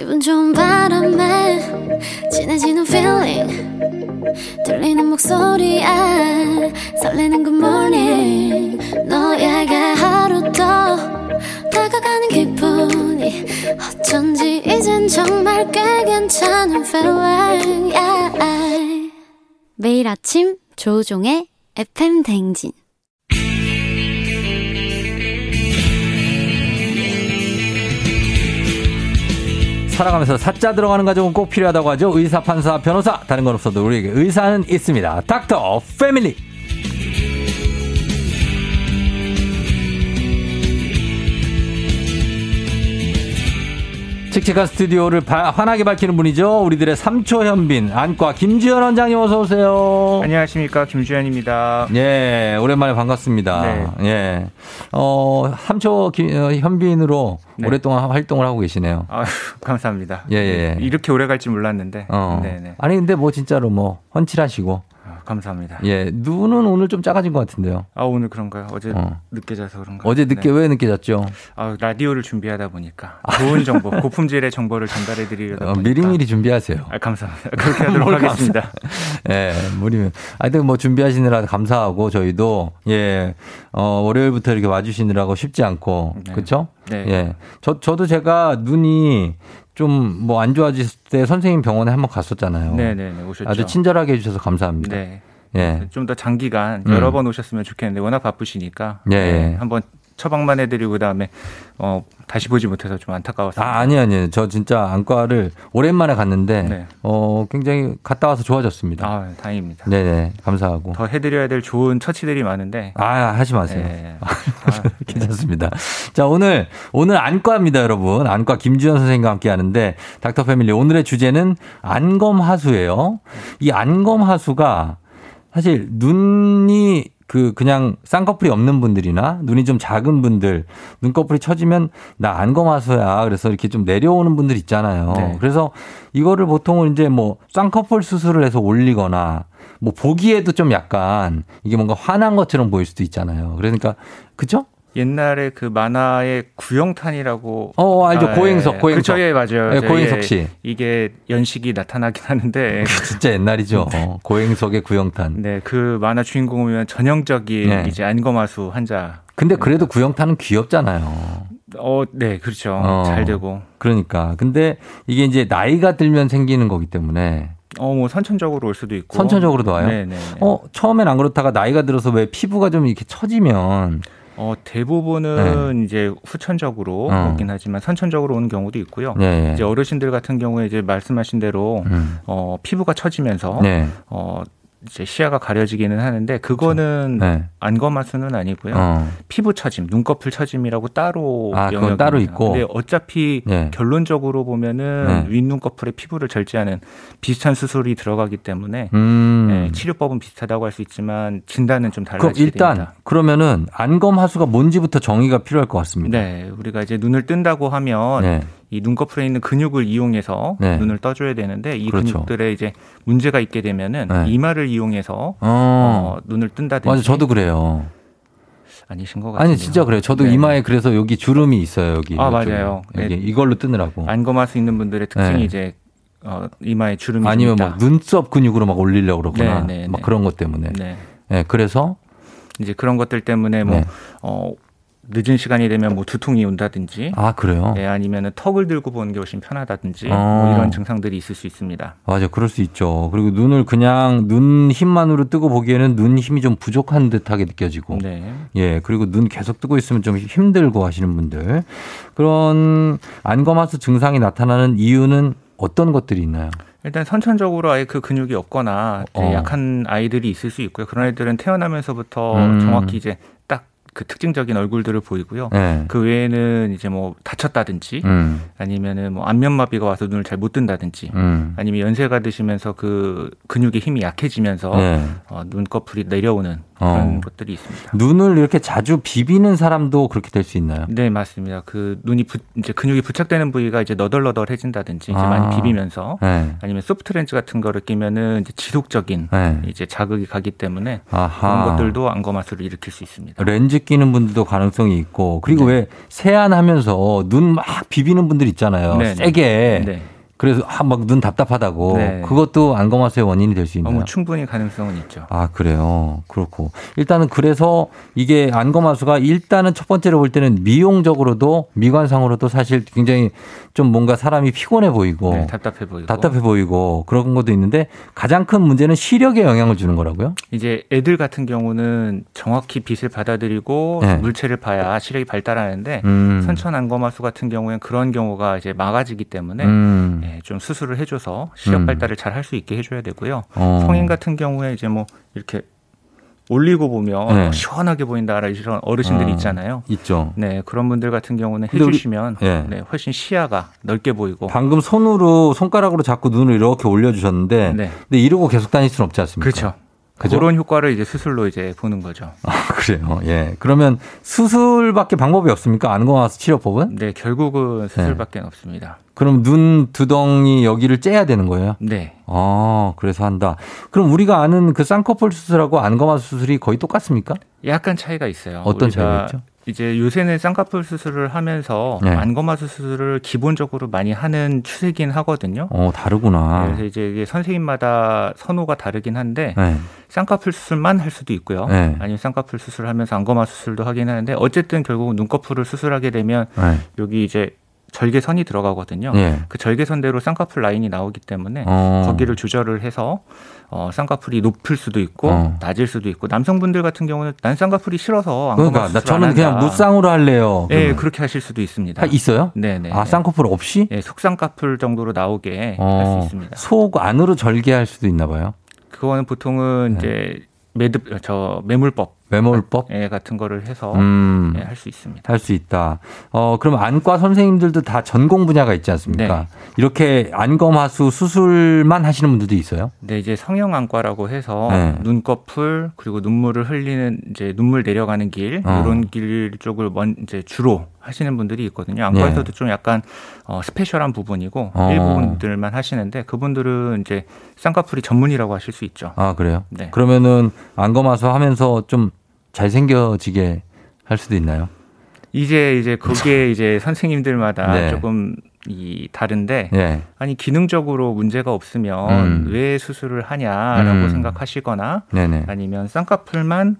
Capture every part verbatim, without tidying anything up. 기분 좋은 바람에 진해지는 feeling 들리는 목소리에 설레는 good morning 너에게 하루 더 다가가는 기분이 어쩐지 이젠 정말 꽤 괜찮은 feeling yeah. 매일 아침 조우종의 에프엠 대행진. 살아가면서 사자 들어가는 가족은 꼭 필요하다고 하죠. 의사, 판사, 변호사, 다른 건 없어도 우리에게 의사는 있습니다. 닥터 패밀리. 칙칙한 스튜디오를 바, 환하게 밝히는 분이죠. 우리들의 삼초 현빈 안과 김주현 원장님 어서 오세요. 안녕하십니까, 김주현입니다. 예, 오랜만에 반갑습니다. 네. 예, 어 삼초 기, 어, 현빈으로 네. 오랫동안 활동을 하고 계시네요. 아유, 감사합니다. 예, 예, 예. 이렇게 오래 갈지 몰랐는데. 어. 네네. 아니 근데 뭐 진짜로 뭐 헌칠하시고. 감사합니다. 예, 눈은 오늘 좀 작아진 것 같은데요. 아, 오늘 그런가요? 어제 어. 늦게 자서 그런가요? 어제 늦게 네. 왜 늦게 잤죠? 아, 라디오를 준비하다 보니까 좋은 정보, 고품질의 정보를 전달해드리려다 보니까 어, 미리미리 준비하세요. 아, 감사합니다. 그렇게 하도록 하겠습니다. 예, 무리면. 하여튼 뭐 준비하시느라 감사하고 저희도 예, 어, 월요일부터 이렇게 와주시느라고 쉽지 않고 네. 그렇죠? 네. 예, 저 저도 제가 눈이 좀 뭐 안 좋아질 때 선생님 병원에 한번 갔었잖아요. 네네 오셨죠. 아주 친절하게 해주셔서 감사합니다. 네. 예. 좀 더 장기간 여러 음. 번 오셨으면 좋겠는데 워낙 바쁘시니까 예. 네. 한번 처방만 해드리고 그다음에 어, 다시 보지 못해서 좀 안타까웠어요. 아 아니 아니요. 저 진짜 안과를 오랜만에 갔는데 네. 어, 굉장히 갔다 와서 좋아졌습니다. 아 다행입니다. 네네 감사하고 더 해드려야 될 좋은 처치들이 많은데 아 하지 마세요. 네. 아, 괜찮습니다. 자 오늘 오늘 안과입니다, 여러분. 안과 김주현 선생님과 함께하는데 닥터 패밀리 오늘의 주제는 안검하수예요. 이 안검하수가 사실 눈이 그 그냥 쌍꺼풀이 없는 분들이나 눈이 좀 작은 분들 눈꺼풀이 처지면 나 안검하수야 그래서 이렇게 좀 내려오는 분들 있잖아요. 네. 그래서 이거를 보통은 이제 뭐 쌍꺼풀 수술을 해서 올리거나 뭐 보기에도 좀 약간 이게 뭔가 화난 것처럼 보일 수도 있잖아요. 그러니까 그죠? 옛날에 그 만화의 구형탄이라고 어 알죠. 아, 고행석. 예. 고행석. 그쵸, 예, 맞아요. 예, 고행석 씨. 예, 이게 연식이 나타나긴 하는데 진짜 옛날이죠. 어, 고행석의 구형탄. 네, 그 만화 주인공이면 전형적인 네. 이제 안검하수 환자. 근데 그래도 구형탄은 귀엽잖아요. 어, 네, 그렇죠. 어, 잘 되고. 그러니까. 근데 이게 이제 나이가 들면 생기는 거기 때문에 어, 뭐 선천적으로 올 수도 있고. 선천적으로도 와요? 네, 네. 어, 처음엔 안 그렇다가 나이가 들어서 왜 피부가 좀 이렇게 처지면 어, 대부분은 네. 이제 후천적으로 어. 오긴 하지만 선천적으로 오는 경우도 있고요. 네. 이제 어르신들 같은 경우에 이제 말씀하신 대로 음. 어, 피부가 처지면서 네. 어, 이제 시야가 가려지기는 하는데 그거는 네. 안검하수는 아니고요. 어. 피부 처짐, 눈꺼풀 처짐이라고 따로 아, 영역이 따로 있고. 근데 어차피 네. 결론적으로 보면은 네. 윗눈꺼풀에 피부를 절제하는 비슷한 수술이 들어가기 때문에 음. 네, 치료법은 비슷하다고 할 수 있지만 진단은 좀 달라지게 됩니다. 일단 됩니다. 그러면은 안검하수가 뭔지부터 정의가 필요할 것 같습니다. 네, 우리가 이제 눈을 뜬다고 하면. 네. 이 눈꺼풀에 있는 근육을 이용해서 네. 눈을 떠줘야 되는데 이 그렇죠. 근육들에 이제 문제가 있게 되면은 네. 이마를 이용해서 어. 어, 눈을 뜬다든지. 맞아, 저도 그래요. 아니신 것 같아요. 아니 진짜 그래요. 저도 네. 이마에 그래서 여기 주름이 있어요. 여기. 아 이쪽에. 맞아요. 여기 네. 이걸로 뜨느라고. 안검하수 있는 분들의 특징이 네. 이제 어, 이마에 주름이 아니면 막 눈썹 근육으로 막 올리려고 그러거나 네, 네, 네. 막 그런 것 때문에. 네. 네. 그래서 이제 그런 것들 때문에 뭐. 네. 어, 늦은 시간이 되면 뭐 두통이 온다든지. 아, 그래요? 네, 아니면은 턱을 들고 보는 게 훨씬 편하다든지. 아. 뭐 이런 증상들이 있을 수 있습니다. 맞아요. 그럴 수 있죠. 그리고 눈을 그냥 눈 힘만으로 뜨고 보기에는 눈 힘이 좀 부족한 듯하게 느껴지고. 네. 예, 그리고 눈 계속 뜨고 있으면 좀 힘들고 하시는 분들. 그런 안검하수 증상이 나타나는 이유는 어떤 것들이 있나요? 일단 선천적으로 아예 그 근육이 없거나 어. 약한 아이들이 있을 수 있고요. 그런 애들은 태어나면서부터 음. 정확히 이제 그 특징적인 얼굴들을 보이고요. 네. 그 외에는 이제 뭐 다쳤다든지 음. 아니면은 뭐 안면마비가 와서 눈을 잘 못 뜬다든지 음. 아니면 연세가 드시면서 그 근육의 힘이 약해지면서 네. 어, 눈꺼풀이 내려오는 그런 어. 것들이 있습니다. 눈을 이렇게 자주 비비는 사람도 그렇게 될 수 있나요? 네, 맞습니다. 그 눈이 부, 이제 근육이 부착되는 부위가 이제 너덜너덜해진다든지 이제 아. 많이 비비면서 네. 아니면 소프트 렌즈 같은 거를 끼면은 이제 지속적인 네. 이제 자극이 가기 때문에 아하. 그런 것들도 안검하수를 일으킬 수 있습니다. 렌즈 끼는 분들도 가능성이 있고 그리고 네. 왜 세안하면서 눈 막 비비는 분들 있잖아요. 네. 세게. 네. 그래서 아, 막 눈 답답하다고 네. 그것도 안검하수의 원인이 될 수 있나요? 어, 뭐 충분히 가능성은 있죠. 아 그래요. 그렇고 일단은 그래서 이게 안검하수가 일단은 첫 번째로 볼 때는 미용적으로도 미관상으로도 사실 굉장히 좀 뭔가 사람이 피곤해 보이고 네, 답답해 보이고 답답해 보이고 그런 것도 있는데 가장 큰 문제는 시력에 영향을 주는 거라고요? 이제 애들 같은 경우는 정확히 빛을 받아들이고 네. 물체를 봐야 시력이 발달하는데 음. 선천 안검하수 같은 경우에는 그런 경우가 이제 막아지기 때문에 음. 네. 좀 수술을 해줘서 시력 음. 발달을 잘 할 수 있게 해줘야 되고요. 어. 성인 같은 경우에 이제 뭐 이렇게 올리고 보면 네. 시원하게 보인다 이런 어르신들이 어. 있잖아요. 있죠. 네 그런 분들 같은 경우는 해주시면 우리, 네. 네, 훨씬 시야가 넓게 보이고. 방금 손으로 손가락으로 잡고 눈을 이렇게 올려주셨는데, 네. 근데 이러고 계속 다닐 수는 없지 않습니까? 그렇죠. 그죠? 그런 효과를 이제 수술로 이제 보는 거죠. 아, 그래요. 예. 그러면 수술밖에 방법이 없습니까? 안검하수 치료법은? 네, 결국은 수술밖에 네. 없습니다. 그럼 눈 두덩이 여기를 째야 되는 거예요? 네. 아, 그래서 한다. 그럼 우리가 아는 그 쌍꺼풀 수술하고 안검하수 수술이 거의 똑같습니까? 약간 차이가 있어요. 어떤 차이가 있죠? 이제 요새는 쌍꺼풀 수술을 하면서 네. 안검하수 수술을 기본적으로 많이 하는 추세긴 하거든요. 어, 다르구나. 그래서 이제 이게 선생님마다 선호가 다르긴 한데 네. 쌍꺼풀 수술만 할 수도 있고요. 네. 아니면 쌍꺼풀 수술을 하면서 안검하수 수술도 하긴 하는데 어쨌든 결국 눈꺼풀을 수술하게 되면 네. 여기 이제 절개선이 들어가거든요. 네. 그 절개선대로 쌍꺼풀 라인이 나오기 때문에 어. 거기를 조절을 해서 어, 쌍꺼풀이 높을 수도 있고 어. 낮을 수도 있고 남성분들 같은 경우는 난 쌍꺼풀이 싫어서 안검하수 그러니까 수술 저는 안 한다. 그냥 무쌍으로 할래요. 네, 그러면. 그렇게 하실 수도 있습니다. 아, 있어요? 네네. 아 쌍꺼풀 없이? 네, 속쌍꺼풀 정도로 나오게 어. 할 수 있습니다. 속 안으로 절개할 수도 있나 봐요. 그거는 보통은 네. 이제 매듭 저 매몰법. 매몰법? 예, 같은 거를 해서 음, 예, 할 수 있습니다. 할 수 있다. 어, 그럼 안과 선생님들도 다 전공 분야가 있지 않습니까? 네. 이렇게 안검하수 수술만 하시는 분들도 있어요? 네, 이제 성형안과라고 해서 네. 눈꺼풀 그리고 눈물을 흘리는 이제 눈물 내려가는 길 어. 이런 길 쪽을 먼 이제 주로 하시는 분들이 있거든요. 안과에서도 네. 좀 약간 어, 스페셜한 부분이고 어. 일부분들만 하시는데 그분들은 이제 쌍꺼풀이 전문이라고 하실 수 있죠. 아, 그래요? 네. 그러면은 안검하수 하면서 좀 잘생겨지게 할 수도 있나요? 이제 이제 그게 이제 선생님들마다 네. 조금 이 다른데 네. 아니 기능적으로 문제가 없으면 음. 왜 수술을 하냐라고 음. 생각하시거나 네네. 아니면 쌍꺼풀만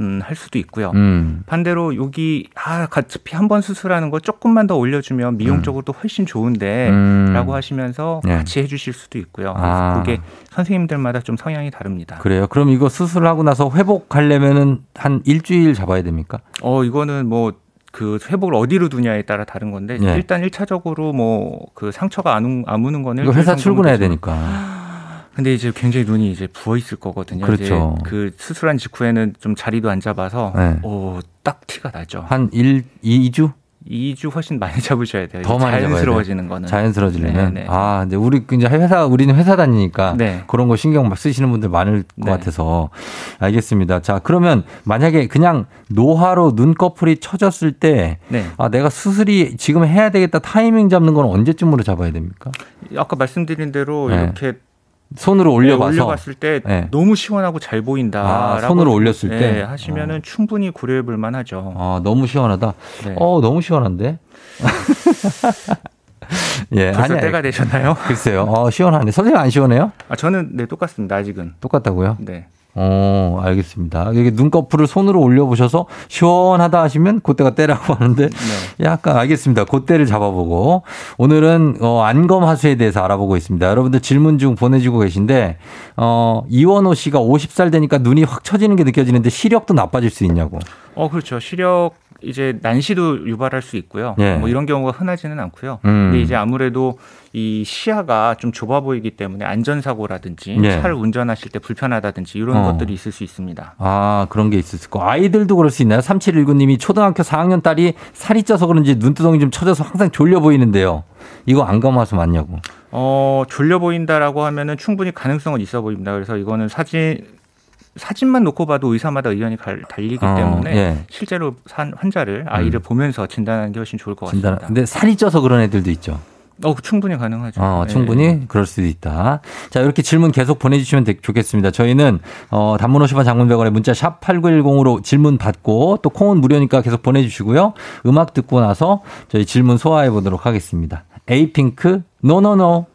음, 할 수도 있고요. 음. 반대로 여기 아, 어차피 한 번 수술하는 거 조금만 더 올려주면 미용적으로도 훨씬 좋은데 음. 라고 하시면서 네. 같이 해주실 수도 있고요. 아. 그게 선생님들마다 좀 성향이 다릅니다. 그래요? 그럼 이거 수술하고 나서 회복하려면은 한 일주일 잡아야 됩니까? 어, 이거는 뭐 그 회복을 어디로 두냐에 따라 다른 건데 네. 일단 일차적으로 뭐 그 상처가 안 아무는 거는 이거 회사 출근해야 되니까. 근데 이제 굉장히 눈이 이제 부어 있을 거거든요. 그렇죠. 이제 그 수술한 직후에는 좀 자리도 안 잡아서 네. 오, 딱 티가 나죠. 한 일, 이 주? 이 주 훨씬 많이 잡으셔야 돼요. 더 많이 자연스러워지는 거는. 자연스러워지려면. 네네. 아, 이제 우리 이제 회사 우리는 회사 다니니까 네. 그런 거 신경 막 쓰시는 분들 많을 것 네. 같아서 알겠습니다. 자, 그러면 만약에 그냥 노화로 눈꺼풀이 처졌을 때 네. 아, 내가 수술이 지금 해야 되겠다 타이밍 잡는 건 언제쯤으로 잡아야 됩니까? 아까 말씀드린 대로 네. 이렇게 손으로 올려봐서 네, 올려봤을 때 네. 너무 시원하고 잘 보인다. 아, 손으로 올렸을 네, 때 하시면은 어. 충분히 고려해볼 만하죠. 아, 너무 시원하다. 네. 어, 너무 시원한데. 예, 벌써 아니, 때가 되셨나요? 글쎄요. 어, 시원한데 선생님 안 시원해요? 아, 저는 네 똑같습니다. 아직은 똑같다고요? 네. 어, 알겠습니다. 이게 눈꺼풀을 손으로 올려보셔서 시원하다 하시면 그때가 때라고 하는데 네. 약간 알겠습니다. 그때를 잡아보고 오늘은 어, 안검하수에 대해서 알아보고 있습니다. 여러분들 질문 중 보내주고 계신데 어, 이원호 씨가 오십 살 되니까 눈이 확 처지는 게 느껴지는데 시력도 나빠질 수 있냐고. 어, 그렇죠. 시력 이제 난시도 유발할 수 있고요. 예. 뭐 이런 경우가 흔하지는 않고요. 음. 근데 이제 아무래도 이 시야가 좀 좁아 보이기 때문에 안전사고라든지 예. 차를 운전하실 때 불편하다든지 이런 어. 것들이 있을 수 있습니다. 아, 그런 게 있을 거고. 아이들도 그럴 수 있나요? 삼칠일구 님이 초등학교 사 학년 딸이 살이 쪄서 그런지 눈두덩이 좀 처져서 항상 졸려 보이는데요. 이거 안검하수 맞냐고. 어, 졸려 보인다라고 하면은 충분히 가능성은 있어 보입니다. 그래서 이거는 사진 사진만 놓고 봐도 의사마다 의견이 갈, 달리기 어, 때문에 예. 실제로 산 환자를 아이를 음. 보면서 진단하는 게 훨씬 좋을 것 진단, 같습니다. 근데 살이 쪄서 그런 애들도 있죠. 어, 충분히 가능하죠. 어, 충분히 네. 그럴 수도 있다. 자, 이렇게 질문 계속 보내주시면 좋겠습니다. 저희는 어, 단문 오십 원 장문 백 원에 문자 샵 팔구일공으로 질문 받고 또 콩은 무료니까 계속 보내주시고요. 음악 듣고 나서 저희 질문 소화해 보도록 하겠습니다. 에이핑크 노노노.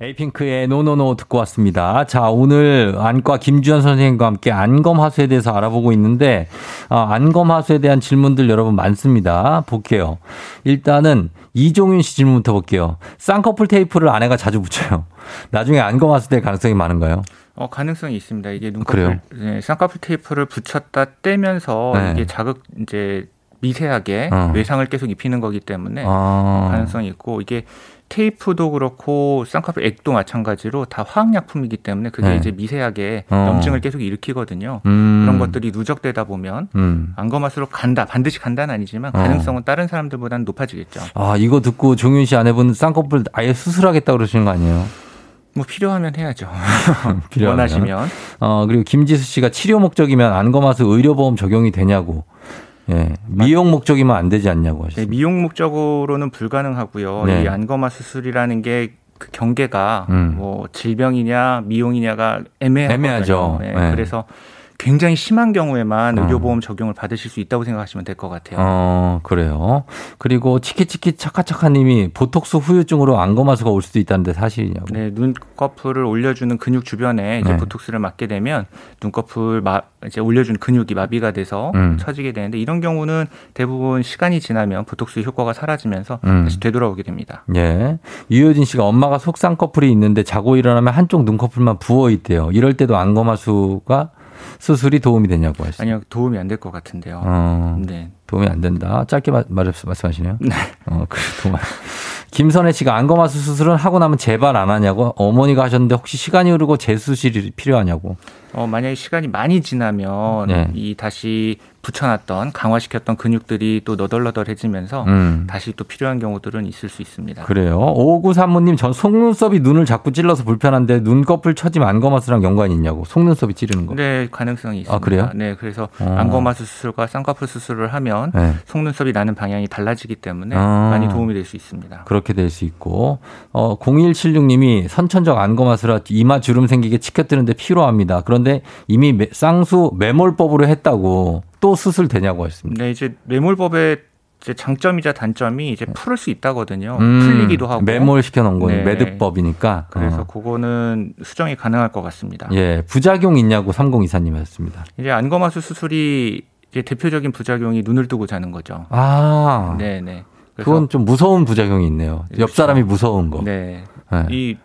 에이핑크의 노노노 듣고 왔습니다. 자, 오늘 안과 김주현 선생님과 함께 안검하수에 대해서 알아보고 있는데 아, 안검하수에 대한 질문들 여러분 많습니다. 볼게요. 일단은 이종윤 씨 질문부터 볼게요. 쌍꺼풀 테이프를 아내가 자주 붙여요. 나중에 안검하수 될 가능성이 많은가요? 어, 가능성이 있습니다. 이게 눈꺼풀, 네, 쌍꺼풀 테이프를 붙였다 떼면서 네. 이게 자극 이제 미세하게 어. 외상을 계속 입히는 거기 때문에 아. 가능성이 있고 이게 테이프도 그렇고 쌍꺼풀 액도 마찬가지로 다 화학약품이기 때문에 그게 네. 이제 미세하게 어. 염증을 계속 일으키거든요. 음. 그런 것들이 누적되다 보면 음. 안검하수로 간다. 반드시 간다는 아니지만 가능성은 어. 다른 사람들보다는 높아지겠죠. 아, 이거 듣고 종윤 씨 아내분 쌍꺼풀 아예 수술하겠다 그러시는 거 아니에요? 뭐 필요하면 해야죠. 필요하면. 원하시면. 어, 그리고 김지수 씨가 치료 목적이면 안검하수 의료보험 적용이 되냐고. 예, 미용 목적이면 안 되지 않냐고 하시죠. 네, 미용 목적으로는 불가능하고요. 네. 이 안검하 수술이라는 게 그 경계가 음. 뭐 질병이냐 미용이냐가 애매하죠. 네, 네. 그래서 굉장히 심한 경우에만 어. 의료보험 적용을 받으실 수 있다고 생각하시면 될 것 같아요. 어, 그래요. 그리고 치키치키 차카차카님이 보톡스 후유증으로 안검하수가 올 수도 있다는데 사실이냐고. 네, 눈꺼풀을 올려주는 근육 주변에 이제 네. 보톡스를 맞게 되면 눈꺼풀 마, 이제 올려준 근육이 마비가 돼서 음. 처지게 되는데 이런 경우는 대부분 시간이 지나면 보톡스 효과가 사라지면서 음. 다시 되돌아오게 됩니다. 예. 유효진 씨가 엄마가 속쌍꺼풀이 있는데 자고 일어나면 한쪽 눈꺼풀만 부어 있대요. 이럴 때도 안검하수가 수술이 도움이 되냐고 하시죠. 아니요. 도움이 안 될 것 같은데요. 어, 네. 도움이 안 된다. 짧게 마, 말씀하시네요. 네. 어, 그 도움. 김선혜 씨가 안검하수 수술은 하고 나면 재발 안 하냐고. 어머니가 하셨는데 혹시 시간이 흐르고 재수술이 필요하냐고. 어, 만약에 시간이 많이 지나면 네. 이 다시 붙여놨던 강화시켰던 근육들이 또 너덜너덜해지면서 음. 다시 또 필요한 경우들은 있을 수 있습니다. 그래요. 오구삼모님 전 속눈썹이 눈을 자꾸 찔러서 불편한데 눈꺼풀 처짐 안검하수랑 연관이 있냐고. 속눈썹이 찌르는 거. 네. 가능성이 있습니다. 아, 그래요? 네. 그래서 어. 안검하수 수술과 쌍꺼풀 수술을 하면 네. 속눈썹이 나는 방향이 달라지기 때문에 아. 많이 도움이 될 수 있습니다. 그렇게 될 수 있고 어, 공일칠육님이 선천적 안검하수라 이마 주름 생기게 치켜뜨는데 필요합니다. 그런데 이미 매, 쌍수 매몰법으로 했다고. 또 수술 되냐고 했습니다. 네, 이제 매몰법의 이제 장점이자 단점이 이제 풀을 수 있다거든요. 음, 풀리기도 하고. 매몰 시켜놓은 거는 네. 매듭법이니까. 그래서 어. 그거는 수정이 가능할 것 같습니다. 예, 부작용 있냐고 삼공이사님이었습니다. 이제 안검하수 수술이 이제 대표적인 부작용이 눈을 뜨고 자는 거죠. 아, 네, 네. 그건 좀 무서운 부작용이 있네요. 옆 사람이 무서운 거. 네, 네. 이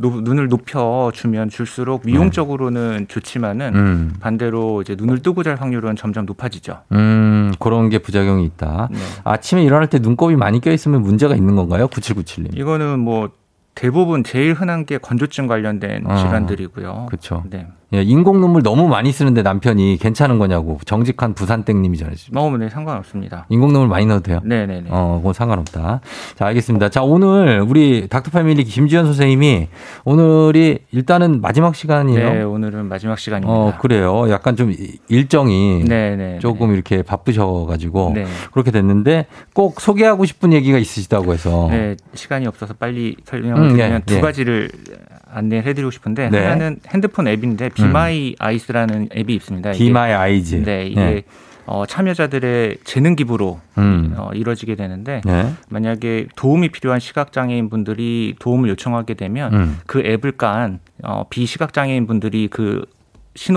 노, 눈을 높여주면 줄수록 미용적으로는 네. 좋지만은 음. 반대로 이제 눈을 뜨고 잘 확률은 점점 높아지죠. 음, 그런 게 부작용이 있다. 네. 아침에 일어날 때 눈곱이 많이 껴있으면 문제가 있는 건가요? 구칠구칠님. 이거는 뭐 대부분 제일 흔한 게 건조증 관련된 어, 질환들이고요. 그렇죠. 네. 예, 인공 눈물 너무 많이 쓰는데 남편이 괜찮은 거냐고 정직한 부산땡님이 전해주십니다. 어, 네, 상관없습니다. 인공 눈물 많이 넣어도 돼요? 네, 네, 네. 어, 그건 상관없다. 자, 알겠습니다. 자, 오늘 우리 닥터 패밀리 김주현 선생님이 오늘이 일단은 마지막 시간이에요. 네, 오늘은 마지막 시간입니다. 어, 그래요. 약간 좀 일정이 네, 네, 조금 네. 이렇게 바쁘셔가지고 네. 그렇게 됐는데 꼭 소개하고 싶은 얘기가 있으시다고 해서 네, 시간이 없어서 빨리 설명. 그러면 네, 두 가지를 네. 안내를 해드리고 싶은데 네. 하나는 핸드폰 앱인데 Be My Eyes라는 앱이 있습니다. Be My Eyes. 네, 이게 네. 어, 참여자들의 재능 기부로 음. 어, 이루어지게 되는데 네. 만약에 도움이 필요한 시각장애인 분들이 도움을 요청하게 되면 음. 그 앱을 깐 어, 비시각장애인 분들이 그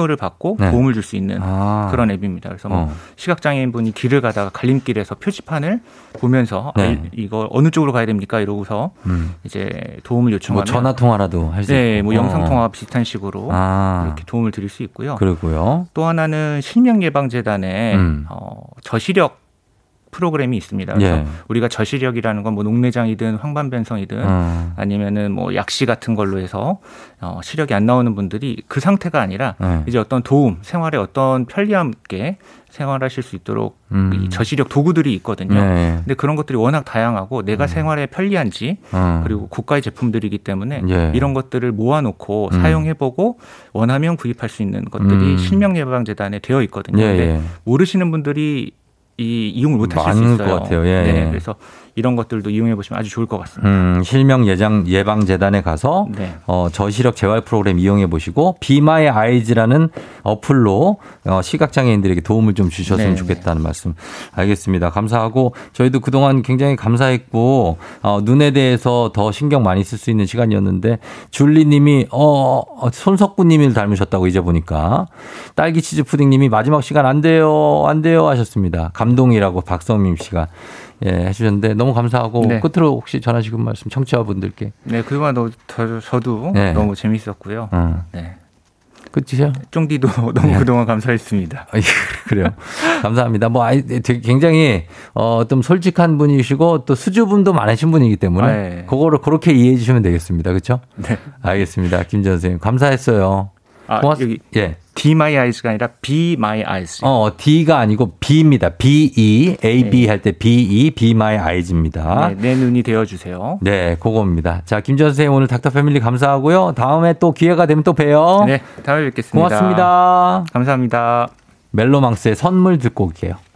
신호를 받고 네. 도움을 줄 수 있는 아. 그런 앱입니다. 그래서 뭐 어. 시각장애인분이 길을 가다가 갈림길에서 표지판을 보면서 네. 아, 이거 어느 쪽으로 가야 됩니까? 이러고서 음. 이제 도움을 요청하면. 뭐 전화통화라도 할 수 있고. 네. 뭐 어. 영상통화 비슷한 식으로 아. 이렇게 도움을 드릴 수 있고요. 그리고요. 또 하나는 실명예방재단의 음. 어, 저시력 프로그램이 있습니다. 그래서 예. 우리가 저시력이라는 건 뭐 녹내장이든 황반변성이든 음. 아니면은 뭐 약시 같은 걸로 해서 어, 시력이 안 나오는 분들이 그 상태가 아니라 음. 이제 어떤 도움, 생활에 어떤 편리함께 생활하실 수 있도록 음. 이 저시력 도구들이 있거든요. 예. 근데 그런 것들이 워낙 다양하고 내가 음. 생활에 편리한지 음. 그리고 고가의 제품들이기 때문에 예. 이런 것들을 모아놓고 음. 사용해보고 원하면 구입할 수 있는 것들이 음. 실명예방재단에 되어 있거든요. 예. 근데 모르시는 분들이 이 이용을 못하실 수 있어요. 많을 것 같아요. 예. 네, 그래서 이런 것들도 이용해 보시면 아주 좋을 것 같습니다. 음, 실명 예방 예방 재단에 가서 네. 어, 저시력 재활 프로그램 이용해 보시고 Be My Eyes라는 어플로 어, 시각 장애인들에게 도움을 좀 주셨으면 네. 좋겠다는 말씀. 알겠습니다. 감사하고 저희도 그동안 굉장히 감사했고 어, 눈에 대해서 더 신경 많이 쓸 수 있는 시간이었는데 줄리님이 어, 손석구님을 닮으셨다고 이제 보니까 딸기 치즈 푸딩님이 마지막 시간 안 돼요 안 돼요 하셨습니다. 감동이라고 박성민 씨가. 예, 해주셨는데 너무 감사하고 네. 끝으로 혹시 전하시고 말씀 청취자분들께. 네, 그동안 너, 저, 저도 네. 너무 재밌었고요. 음. 네. 끝이세요? 쫑디도 너무 네. 그동안 감사했습니다. 그래요. 감사합니다. 뭐 아이 되게 굉장히 어, 좀 솔직한 분이시고 또 수줍음도 많으신 분이기 때문에 아, 네. 그거를 그렇게 이해해 주시면 되겠습니다. 그렇죠? 네. 알겠습니다. 김주현 선생님 감사했어요. 아, 고맙... 여기 예. Be My Eyes가 아니라 Be My Eyes. 어, D가 아니고 B입니다. B-E, A-B 네. 할 때 B-E, Be My Eyes입니다. 네, 내 눈이 되어주세요. 네, 그겁니다. 자, 김주현 선생님 오늘 닥터 패밀리 감사하고요. 다음에 또 기회가 되면 또 봬요. 네, 다음에 뵙겠습니다. 고맙습니다. 감사합니다. 멜로망스의 선물 듣고 올게요.